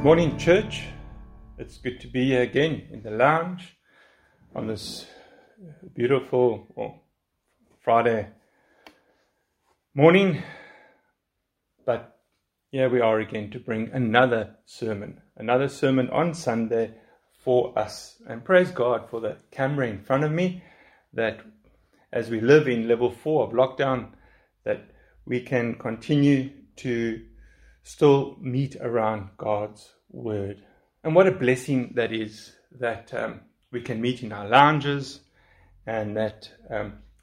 Good morning, church. It's good to be here again in the lounge on this beautiful Friday morning. But here we are again to bring another sermon on Sunday for us. And praise God for the camera in front of me that as we live in level 4 of lockdown, that we can continue to still meet around God's word. And what a blessing that is, that we can meet in our lounges and that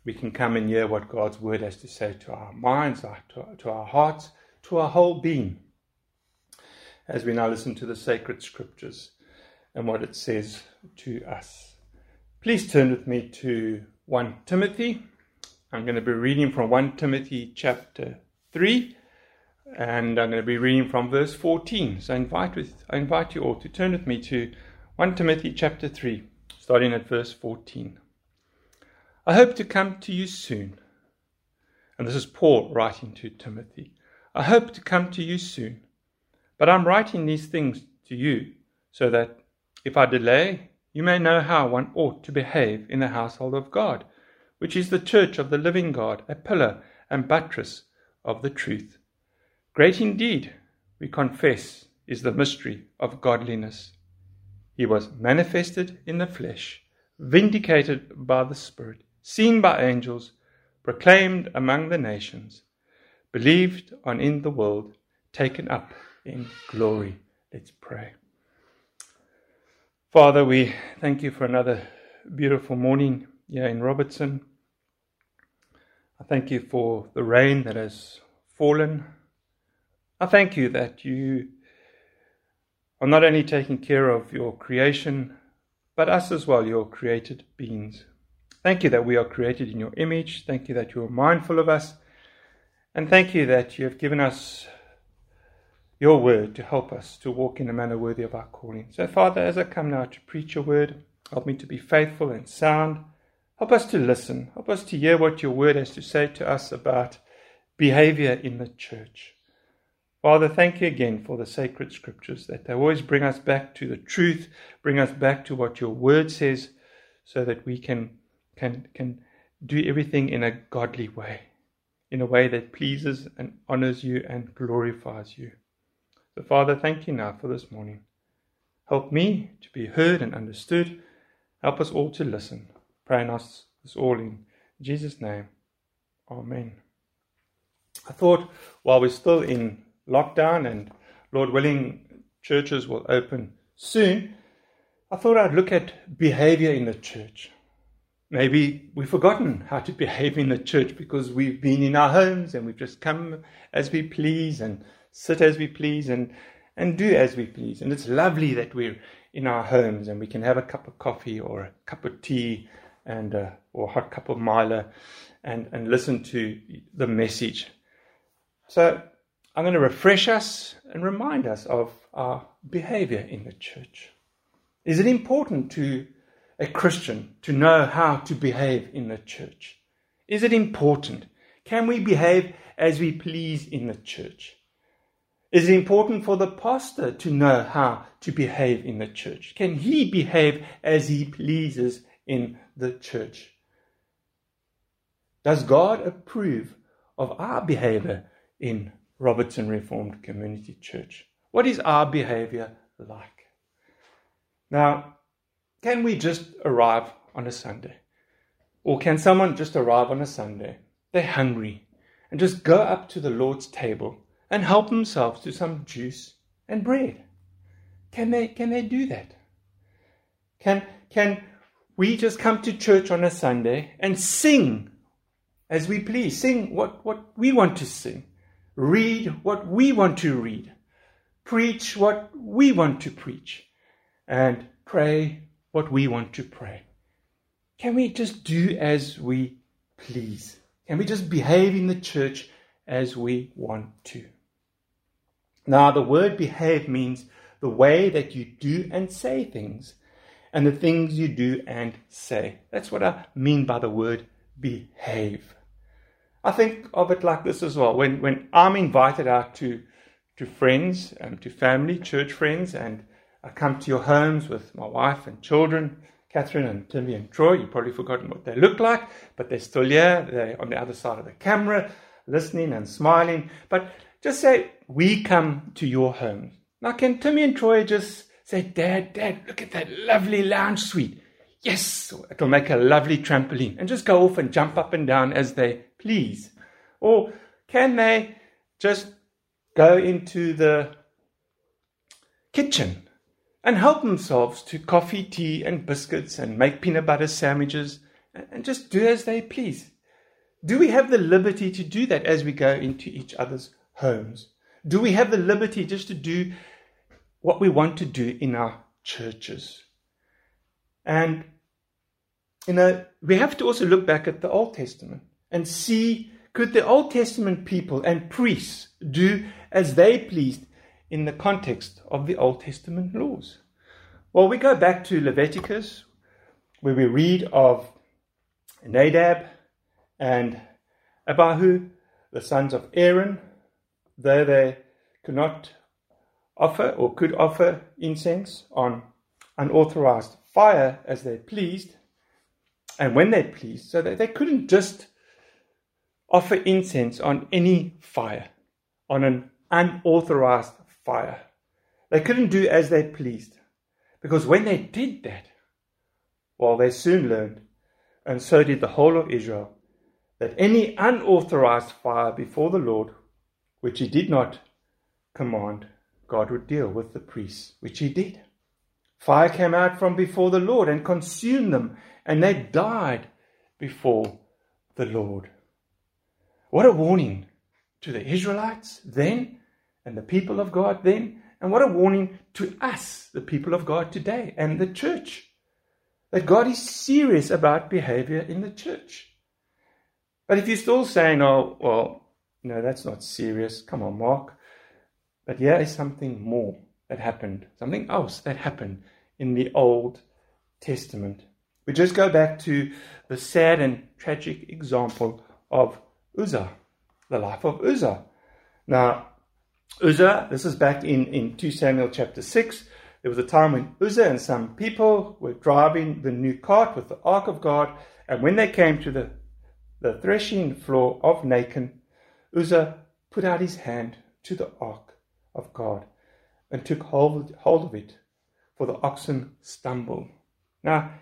we can come and hear what God's word has to say to our minds, to our hearts, to our whole being, as we now listen to the sacred scriptures and what it says to us. Please turn with me to 1 Timothy. I'm going to be reading from 1 Timothy chapter 3. And I'm going to be reading from verse 14. So I invite you all to turn with me to 1 Timothy chapter 3, starting at verse 14. I hope to come to you soon. And this is Paul writing to Timothy. I hope to come to you soon. But I'm writing these things to you so that if I delay, you may know how one ought to behave in the household of God, which is the church of the living God, a pillar and buttress of the truth. Great indeed, we confess, is the mystery of godliness. He was manifested in the flesh, vindicated by the Spirit, seen by angels, proclaimed among the nations, believed on in the world, taken up in glory. Let's pray. Father, we thank you for another beautiful morning here in Robertson. I thank you for the rain that has fallen. I thank you that you are not only taking care of your creation, but us as well, your created beings. Thank you that we are created in your image. Thank you that you are mindful of us. And thank you that you have given us your word to help us to walk in a manner worthy of our calling. So, Father, as I come now to preach your word, help me to be faithful and sound. Help us to listen. Help us to hear what your word has to say to us about behavior in the church. Father, thank you again for the sacred scriptures, that they always bring us back to the truth, bring us back to what your word says, so that we can do everything in a godly way, in a way that pleases and honors you and glorifies you. So, Father, thank you now for this morning. Help me to be heard and understood. Help us all to listen. Pray and ask us all in Jesus' name. Amen. I thought while we're still in lockdown and Lord willing churches will open soon, I thought I'd look at behavior in the church. Maybe we've forgotten how to behave in the church because we've been in our homes and we've just come as we please and sit as we please and do as we please. And it's lovely that we're in our homes and we can have a cup of coffee or a cup of tea and or a hot cup of Milo and listen to the message. So I'm going to refresh us and remind us of our behavior in the church. Is it important to a Christian to know how to behave in the church? Is it important? Can we behave as we please in the church? Is it important for the pastor to know how to behave in the church? Can he behave as he pleases in the church? Does God approve of our behavior in Robertson Reformed Community Church? What is our behavior like? Now, can we just arrive on a Sunday? Or can someone just arrive on a Sunday? They're hungry and just go up to the Lord's table and help themselves to some juice and bread. Can they do that? Can we just come to church on a Sunday and sing as we please? Sing what we want to sing. Read what we want to read, preach what we want to preach, and pray what we want to pray. Can we just do as we please? Can we just behave in the church as we want to? Now, the word behave means the way that you do and say things, and the things you do and say. That's what I mean by the word behave. I think of it like this as well. When I'm invited out to friends, to family, church friends, and I come to your homes with my wife and children, Catherine and Timmy and Troy. You've probably forgotten what they look like, but they're still here. They're on the other side of the camera, listening and smiling. But just say, we come to your home. Now, can Timmy and Troy just say, Dad, look at that lovely lounge suite. Yes, it'll make a lovely trampoline. And just go off and jump up and down as they please. Or can they just go into the kitchen and help themselves to coffee, tea, and biscuits, and make peanut butter sandwiches, and just do as they please? Do we have the liberty to do that as we go into each other's homes? Do we have the liberty just to do what we want to do in our churches? And, we have to also look back at the Old Testament and see, could the Old Testament people and priests do as they pleased in the context of the Old Testament laws? Well, we go back to Leviticus, where we read of Nadab and Abihu, the sons of Aaron, though they could not offer or could offer incense on unauthorized fire as they pleased and when they pleased, so that they couldn't just offer incense on any fire, on an unauthorized fire. They couldn't do as they pleased, because when they did that, well, they soon learned, and so did the whole of Israel, that any unauthorized fire before the Lord, which he did not command, God would deal with the priests, which he did. Fire came out from before the Lord and consumed them, and they died before the Lord. What a warning to the Israelites then, and the people of God then, and what a warning to us, the people of God today, and the church, that God is serious about behavior in the church. But if you're still saying, oh, well, no, that's not serious, come on, Mark. But yeah, there's something more that happened, something else that happened in the Old Testament. We just go back to the sad and tragic example of Uzzah, the life of Uzzah. Now, Uzzah, this is back in 2 Samuel chapter 6. There was a time when Uzzah and some people were driving the new cart with the ark of God. And when they came to the threshing floor of Nacon, Uzzah put out his hand to the ark of God and took hold of it, for the oxen stumbled. Now,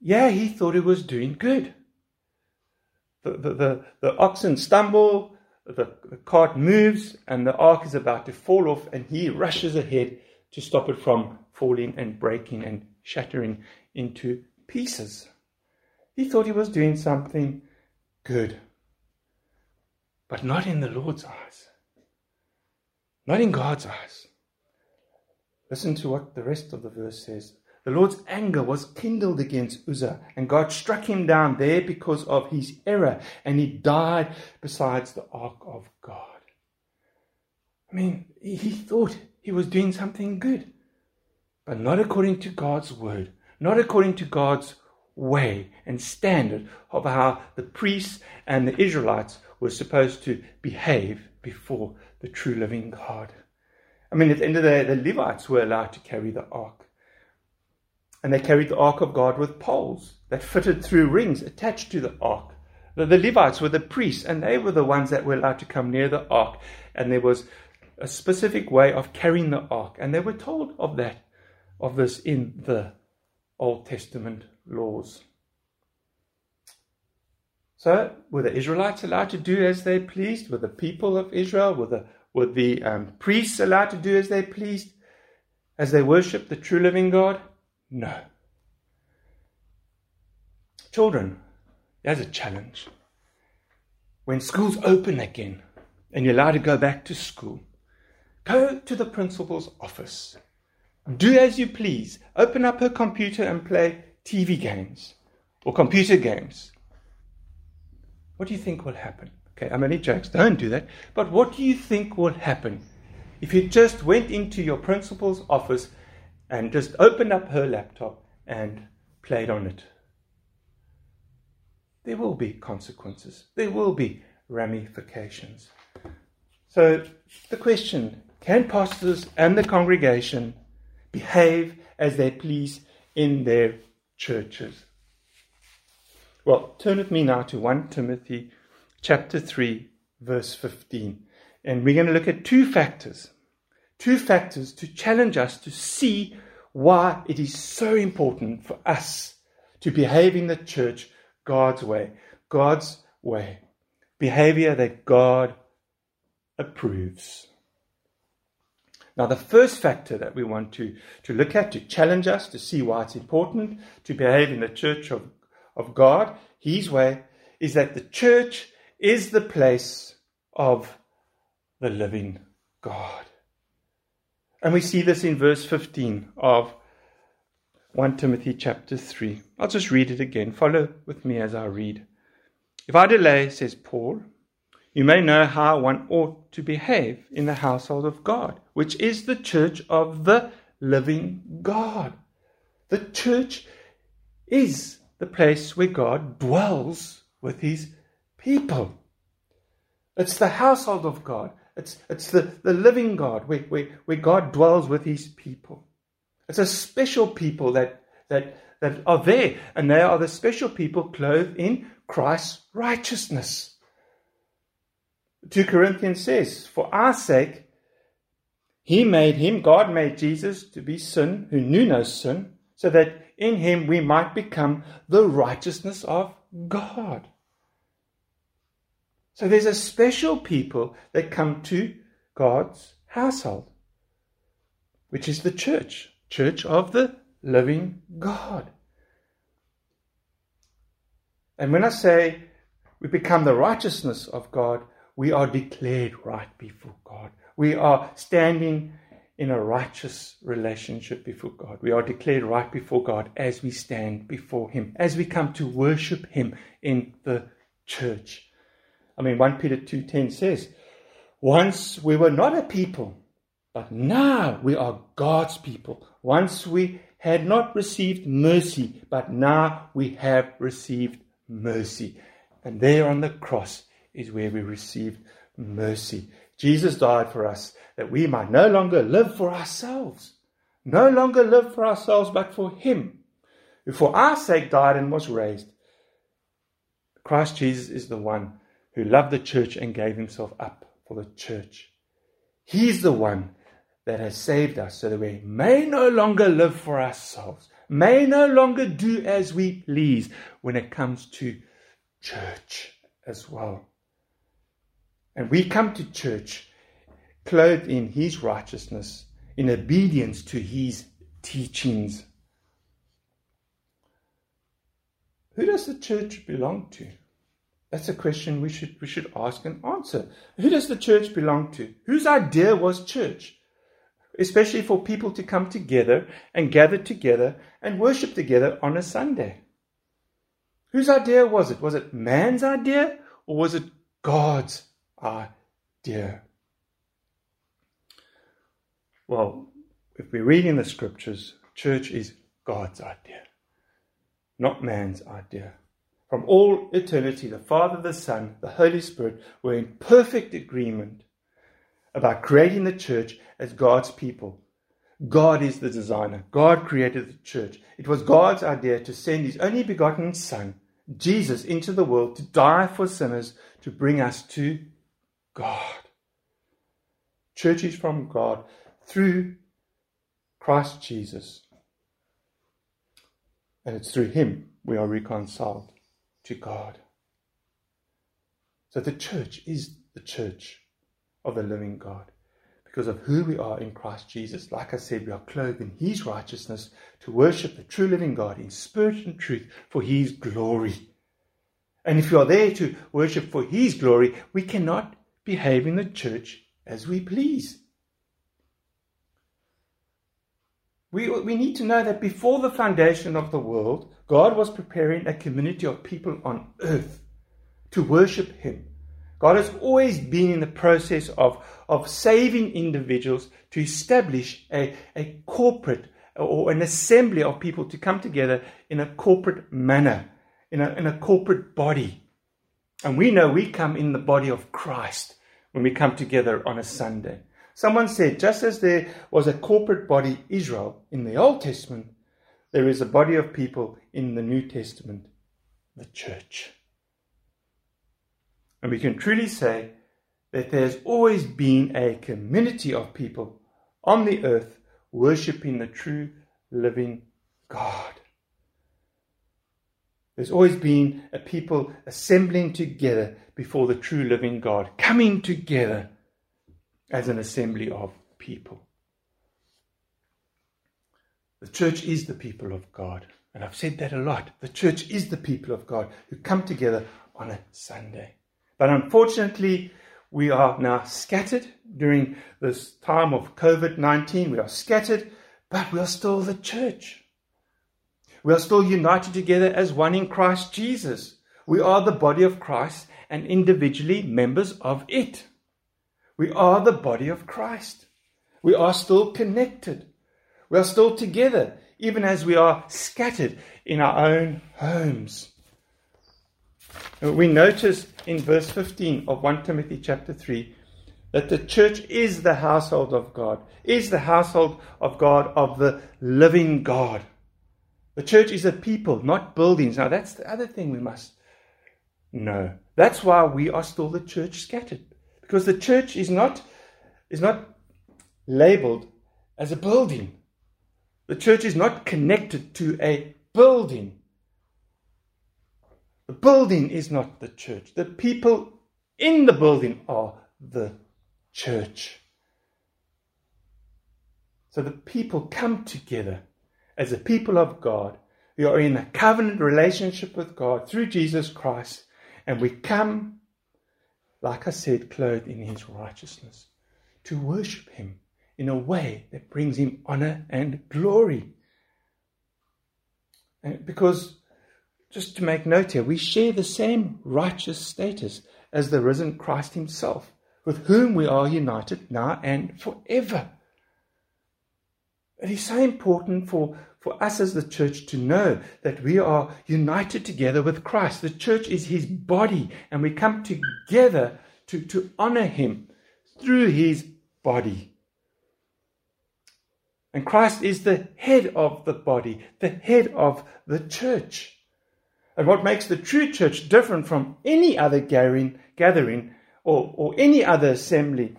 yeah, he thought it was doing good. The oxen stumble, the cart moves, and the ark is about to fall off, and he rushes ahead to stop it from falling and breaking and shattering into pieces. He thought he was doing something good, but not in the Lord's eyes, not in God's eyes. Listen to what the rest of the verse says. The Lord's anger was kindled against Uzzah, and God struck him down there because of his error, and he died besides the ark of God. I mean, he thought he was doing something good, but not according to God's word, not according to God's way and standard of how the priests and the Israelites were supposed to behave before the true living God. I mean, at the end of the day, the Levites were allowed to carry the ark. And they carried the ark of God with poles that fitted through rings attached to the ark. The Levites were the priests, and they were the ones that were allowed to come near the ark. And there was a specific way of carrying the ark. And they were told of that, of this in the Old Testament laws. So were the Israelites allowed to do as they pleased? Were the people of Israel, were the priests allowed to do as they pleased as they worshipped the true living God? No. Children, there's a challenge. When schools open again and you're allowed to go back to school, go to the principal's office. Do as you please. Open up her computer and play TV games or computer games. What do you think will happen? Okay, I'm only joking, don't do that. But what do you think will happen if you just went into your principal's office and just opened up her laptop and played on it? There will be consequences. There will be ramifications. So the question Can pastors and the congregation behave as they please in their churches? Well, turn with me now to 1 Timothy chapter 3, verse 15. And we're going to look at two factors to challenge us to see why it is so important for us to behave in the church God's way. Behavior that God approves. Now, the first factor that we want to look at, to challenge us, to see why it's important to behave in the church of God, His way, is that the church is the place of the living God. And we see this in verse 15 of 1 Timothy chapter 3. I'll just read it again. Follow with me as I read. If I delay, says Paul, you may know how one ought to behave in the household of God, which is the church of the living God. The church is the place where God dwells with His people. It's the household of God. It's the living God where God dwells with His people. It's a special people that are there, and they are the special people clothed in Christ's righteousness. 2 Corinthians says, for our sake, God made Jesus to be sin, who knew no sin, so that in Him we might become the righteousness of God. So there's a special people that come to God's household, which is the church of the living God. And when I say we become the righteousness of God, we are declared right before God. We are standing in a righteous relationship before God. We are declared right before God as we stand before Him, as we come to worship Him in the church. 1 Peter 2:10 says, once we were not a people, but now we are God's people. Once we had not received mercy, but now we have received mercy. And there on the cross is where we receive mercy. Jesus died for us that we might no longer live for ourselves, but for Him, who for our sake died and was raised. Christ Jesus is the one who loved the church and gave Himself up for the church. He's the one that has saved us so that we may no longer live for ourselves, may no longer do as we please when it comes to church as well. And we come to church clothed in His righteousness, in obedience to His teachings. Who does the church belong to? That's a question we should ask and answer. Who does the church belong to? Whose idea was church? Especially for people to come together and gather together and worship together on a Sunday. Whose idea was it? Was it man's idea or was it God's idea? Well, if we read in the scriptures, church is God's idea, not man's idea. From all eternity, the Father, the Son, the Holy Spirit were in perfect agreement about creating the church as God's people. God is the designer. God created the church. It was God's idea to send His only begotten Son, Jesus, into the world to die for sinners, to bring us to God. Church is from God through Christ Jesus. And it's through Him we are reconciled to God. So the church is the church of the living God. Because of who we are in Christ Jesus, like I said, we are clothed in His righteousness to worship the true living God in spirit and truth for His glory. And if you are there to worship for His glory, we cannot behave in the church as we please. We need to know that before the foundation of the world, God was preparing a community of people on earth to worship Him. God has always been in the process of saving individuals to establish a corporate or an assembly of people to come together in a corporate manner, in a corporate body. And we know we come in the body of Christ when we come together on a Sunday. Someone said, just as there was a corporate body, Israel, in the Old Testament, there is a body of people in the New Testament, the church. And we can truly say that there has always been a community of people on the earth worshipping the true living God. There's always been a people assembling together before the true living God, coming together as an assembly of people. The church is the people of God. And I've said that a lot. The church is the people of God who come together on a Sunday. But unfortunately, we are now scattered during this time of COVID-19. We are scattered, but we are still the church. We are still united together as one in Christ Jesus. We are the body of Christ and individually members of it. We are the body of Christ. We are still connected. We are still together, even as we are scattered in our own homes. We notice in verse 15 of 1 Timothy chapter 3 that the church is the household of God, is the household of God, of the living God. The church is a people, not buildings. Now, that's the other thing we must know. That's why we are still the church scattered. Because the church is not labeled as a building. The church is not connected to a building. The building is not the church. The people in the building are the church. So the people come together as a people of God. We are in a covenant relationship with God through Jesus Christ. And we come, like I said, clothed in his righteousness, to worship him in a way that brings him honor and glory. And because, just to make note here, we share the same righteous status as the risen Christ himself, with whom we are united now and forever. It is so important for us as the church to know that we are united together with Christ. The church is his body, and we come together to honor him through his body. And Christ is the head of the body, the head of the church. And what makes the true church different from any other gathering or any other assembly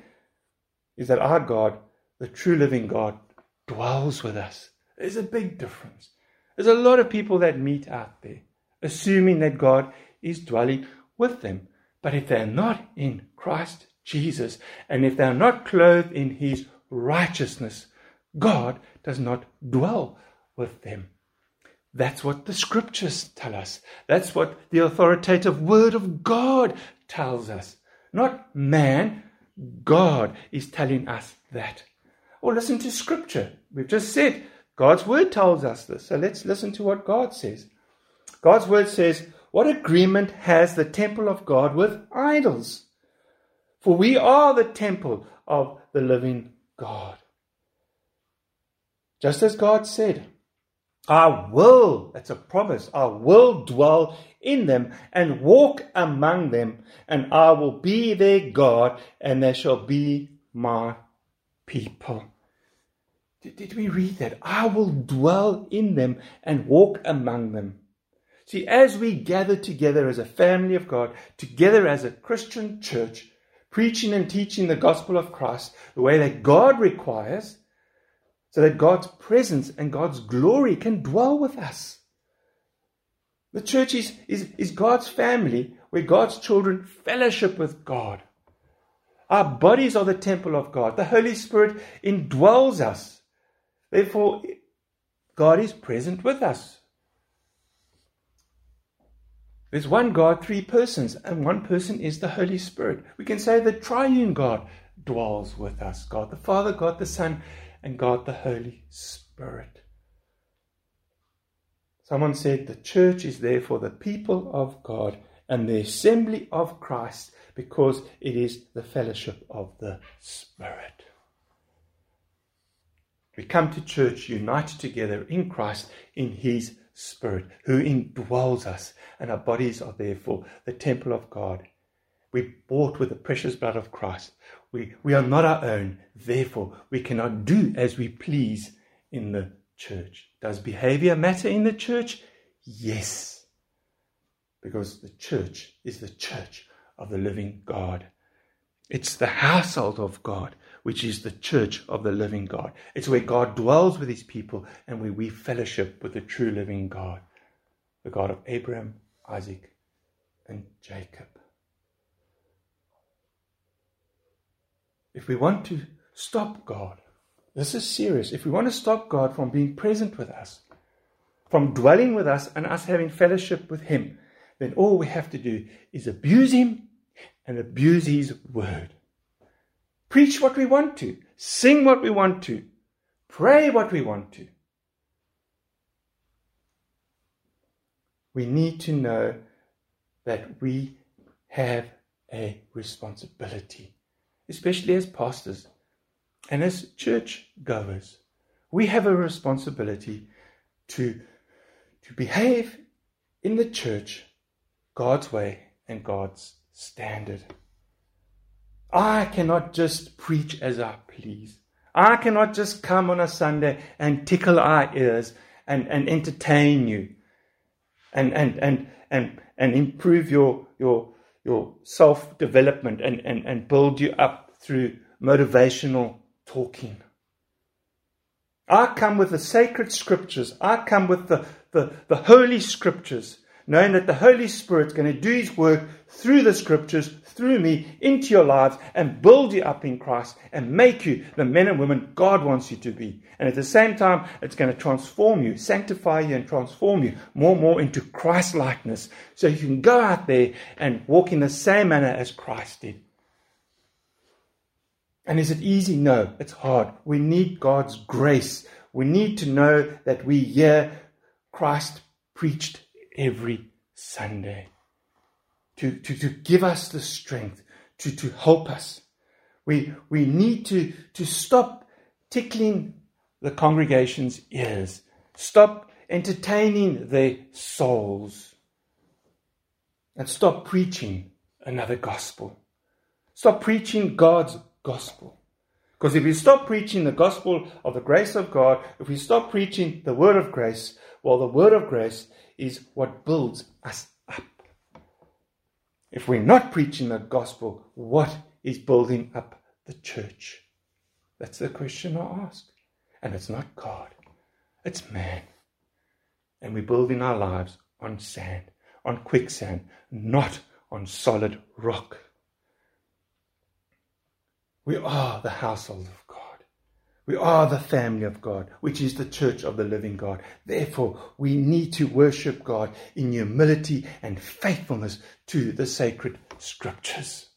is that our God, the true living God, dwells with us. There's a big difference. There's a lot of people that meet out there, assuming that God is dwelling with them. But if they're not in Christ Jesus, and if they're not clothed in his righteousness, God does not dwell with them. That's what the scriptures tell us. That's what the authoritative word of God tells us. Not man, God is telling us that. Or listen to scripture. We've just said God's word tells us this. So let's listen to what God says. God's word says, what agreement has the temple of God with idols? For we are the temple of the living God. Just as God said, I will, that's a promise, I will dwell in them and walk among them, and I will be their God, and they shall be my people. Did we read that? I will dwell in them and walk among them. See, as we gather together as a family of God, together as a Christian church, preaching and teaching the gospel of Christ the way that God requires, so that God's presence and God's glory can dwell with us. The church is God's family, where God's children fellowship with God. Our bodies are the temple of God. The Holy Spirit indwells us. Therefore, God is present with us. There's one God, three persons, and one person is the Holy Spirit. We can say the triune God dwells with us. God the Father, God the Son, and God the Holy Spirit. Someone said the church is therefore the people of God and the assembly of Christ, because it is the fellowship of the Spirit. We come to church united together in Christ, in his Spirit, who indwells us, and our bodies are therefore the temple of God We bought with the precious blood of Christ. We are not our own. Therefore, we cannot do as we please in the church. Does behavior matter in the church? Yes. Because the church is the church of the living God. It's the household of God, which is the church of the living God. It's where God dwells with his people and where we fellowship with the true living God, the God of Abraham, Isaac, and Jacob. If we want to stop God, this is serious. If we want to stop God from being present with us, from dwelling with us and us having fellowship with him, then all we have to do is abuse him and abuse his word. Preach what we want to, sing what we want to, pray what we want to. We need to know that we have a responsibility, especially as pastors and as churchgoers. We have a responsibility to behave in the church God's way and God's standard. I cannot just preach as I please. I cannot just come on a Sunday and tickle our ears and entertain you and improve your self-development and build you up through motivational talking. I come with the sacred scriptures. I come with the holy scriptures, knowing that the Holy Spirit's going to do his work through the scriptures, through me, into your lives, and build you up in Christ, and make you the men and women God wants you to be. And at the same time, it's going to transform you, sanctify you, and transform you more and more into Christ-likeness, so you can go out there and walk in the same manner as Christ did. And is it easy? No, it's hard. We need God's grace. We need to know that we hear Christ preached every Sunday, to give us the strength, to help us. We need to stop tickling the congregation's ears, stop entertaining their souls, and stop preaching another gospel. Stop preaching God's gospel. Because if we stop preaching the gospel of the grace of God, if we stop preaching the word of grace, well, the word of grace is what builds us up. If we're not preaching the gospel, what is building up the church? That's the question I ask. And it's not God, it's man. And we're building our lives on sand, on quicksand, not on solid rock. We are the household of God. We are the family of God, which is the church of the living God. Therefore, we need to worship God in humility and faithfulness to the sacred scriptures.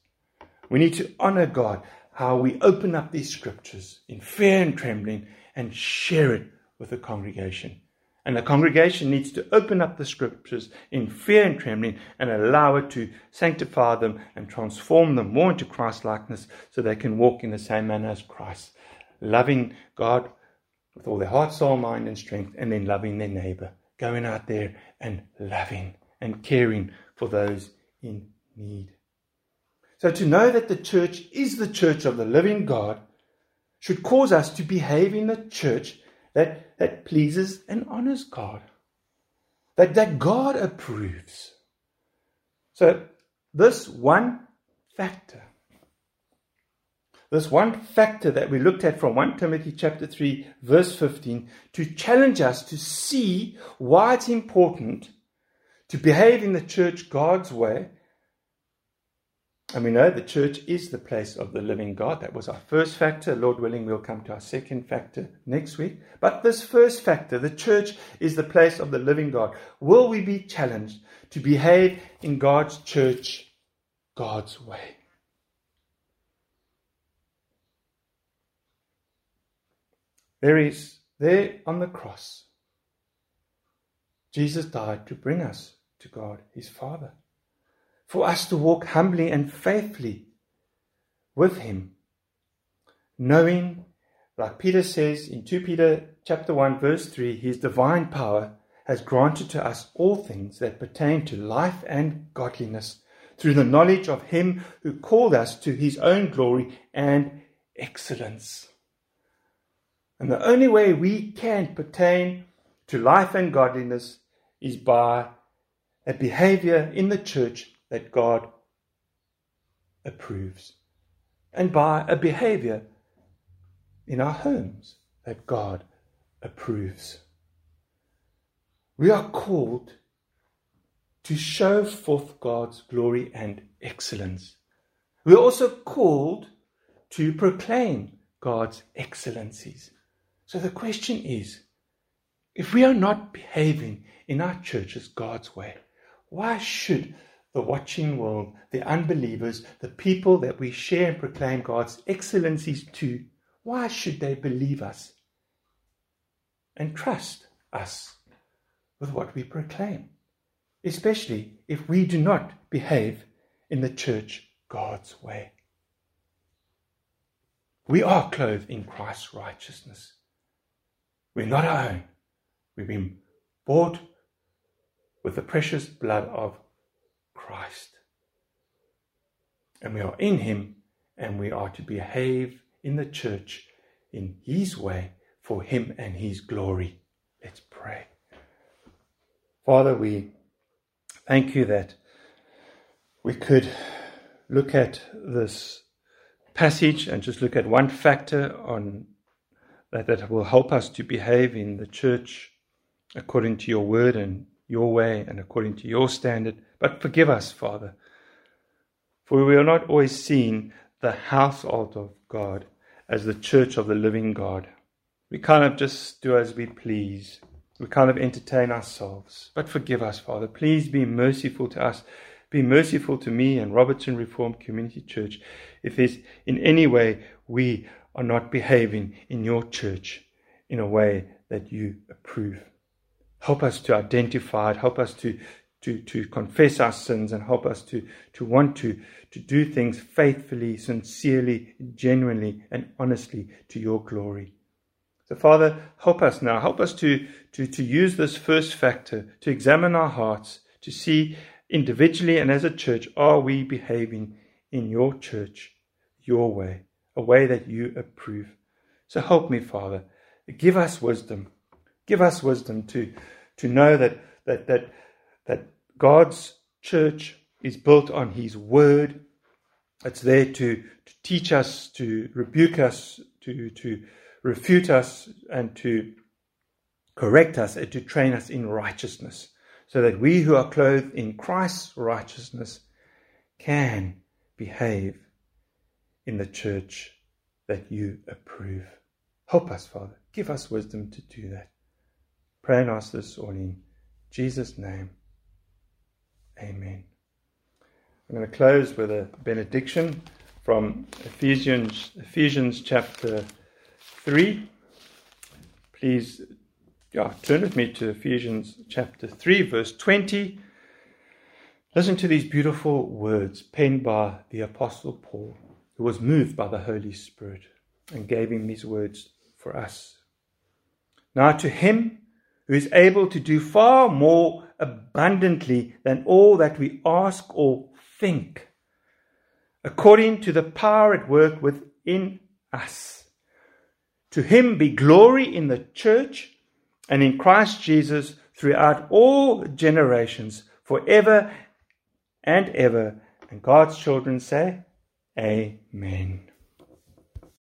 We need to honor God how we open up these scriptures in fear and trembling and share it with the congregation. And the congregation needs to open up the scriptures in fear and trembling and allow it to sanctify them and transform them more into Christ-likeness, so they can walk in the same manner as Christ, loving God with all their heart, soul, mind, and strength, and then loving their neighbor, going out there and loving and caring for those in need. So to know that the church is the church of the living God should cause us to behave in the church that pleases and honors God, that God approves. So this one factor that we looked at from 1 Timothy chapter 3, verse 15, to challenge us to see why it's important to behave in the church God's way. And we know the church is the place of the living God. That was our first factor. Lord willing, we'll come to our second factor next week. But this first factor, the church is the place of the living God. Will we be challenged to behave in God's church God's way? There on the cross, Jesus died to bring us to God, his Father, for us to walk humbly and faithfully with him, knowing, like Peter says in 2 Peter chapter 1, verse 3, his divine power has granted to us all things that pertain to life and godliness, through the knowledge of him who called us to his own glory and excellence. And the only way we can pertain to life and godliness is by a behavior in the church that God approves, and by a behavior in our homes that God approves. We are called to show forth God's glory and excellence. We are also called to proclaim God's excellencies. So the question is, if we are not behaving in our churches God's way, why should the watching world, the unbelievers, the people that we share and proclaim God's excellencies to, why should they believe us and trust us with what we proclaim, especially if we do not behave in the church God's way? We are clothed in Christ's righteousness. We're not our own. We've been bought with the precious blood of Christ. And we are in him, and we are to behave in the church in his way for him and his glory. Let's pray. Father, we thank you that we could look at this passage and just look at one factor on that will help us to behave in the church according to your word and your way and according to your standard. But forgive us, Father, for we are not always seeing the household of God as the church of the living God. We kind of just do as we please. We kind of entertain ourselves. But forgive us, Father. Please be merciful to us. Be merciful to me and Robertson Reformed Community Church if there's in any way we are not behaving in your church in a way that you approve. Help us to identify it. Help us to confess our sins, and help us to want to do things faithfully, sincerely, genuinely, and honestly to your glory. So, Father, help us now. Help us to use this first factor, to examine our hearts, to see individually and as a church, are we behaving in your church, your way, a way that you approve? So help me, Father. Give us wisdom. Give us wisdom to know that God's church is built on his word. It's there to teach us, to rebuke us, to refute us, and to correct us, and to train us in righteousness, so that we who are clothed in Christ's righteousness can behave in the church that you approve. Help us, Father. Give us wisdom to do that. Pray and ask this all in Jesus' name. Amen. I'm going to close with a benediction from Ephesians chapter 3. Please turn with me to Ephesians chapter 3, verse 20. Listen to these beautiful words penned by the Apostle Paul, who was moved by the Holy Spirit and gave him these words for us. Now to him who is able to do far more abundantly than all that we ask or think, according to the power at work within us. To him be glory in the church and in Christ Jesus throughout all generations, forever and ever. And God's children say, Amen.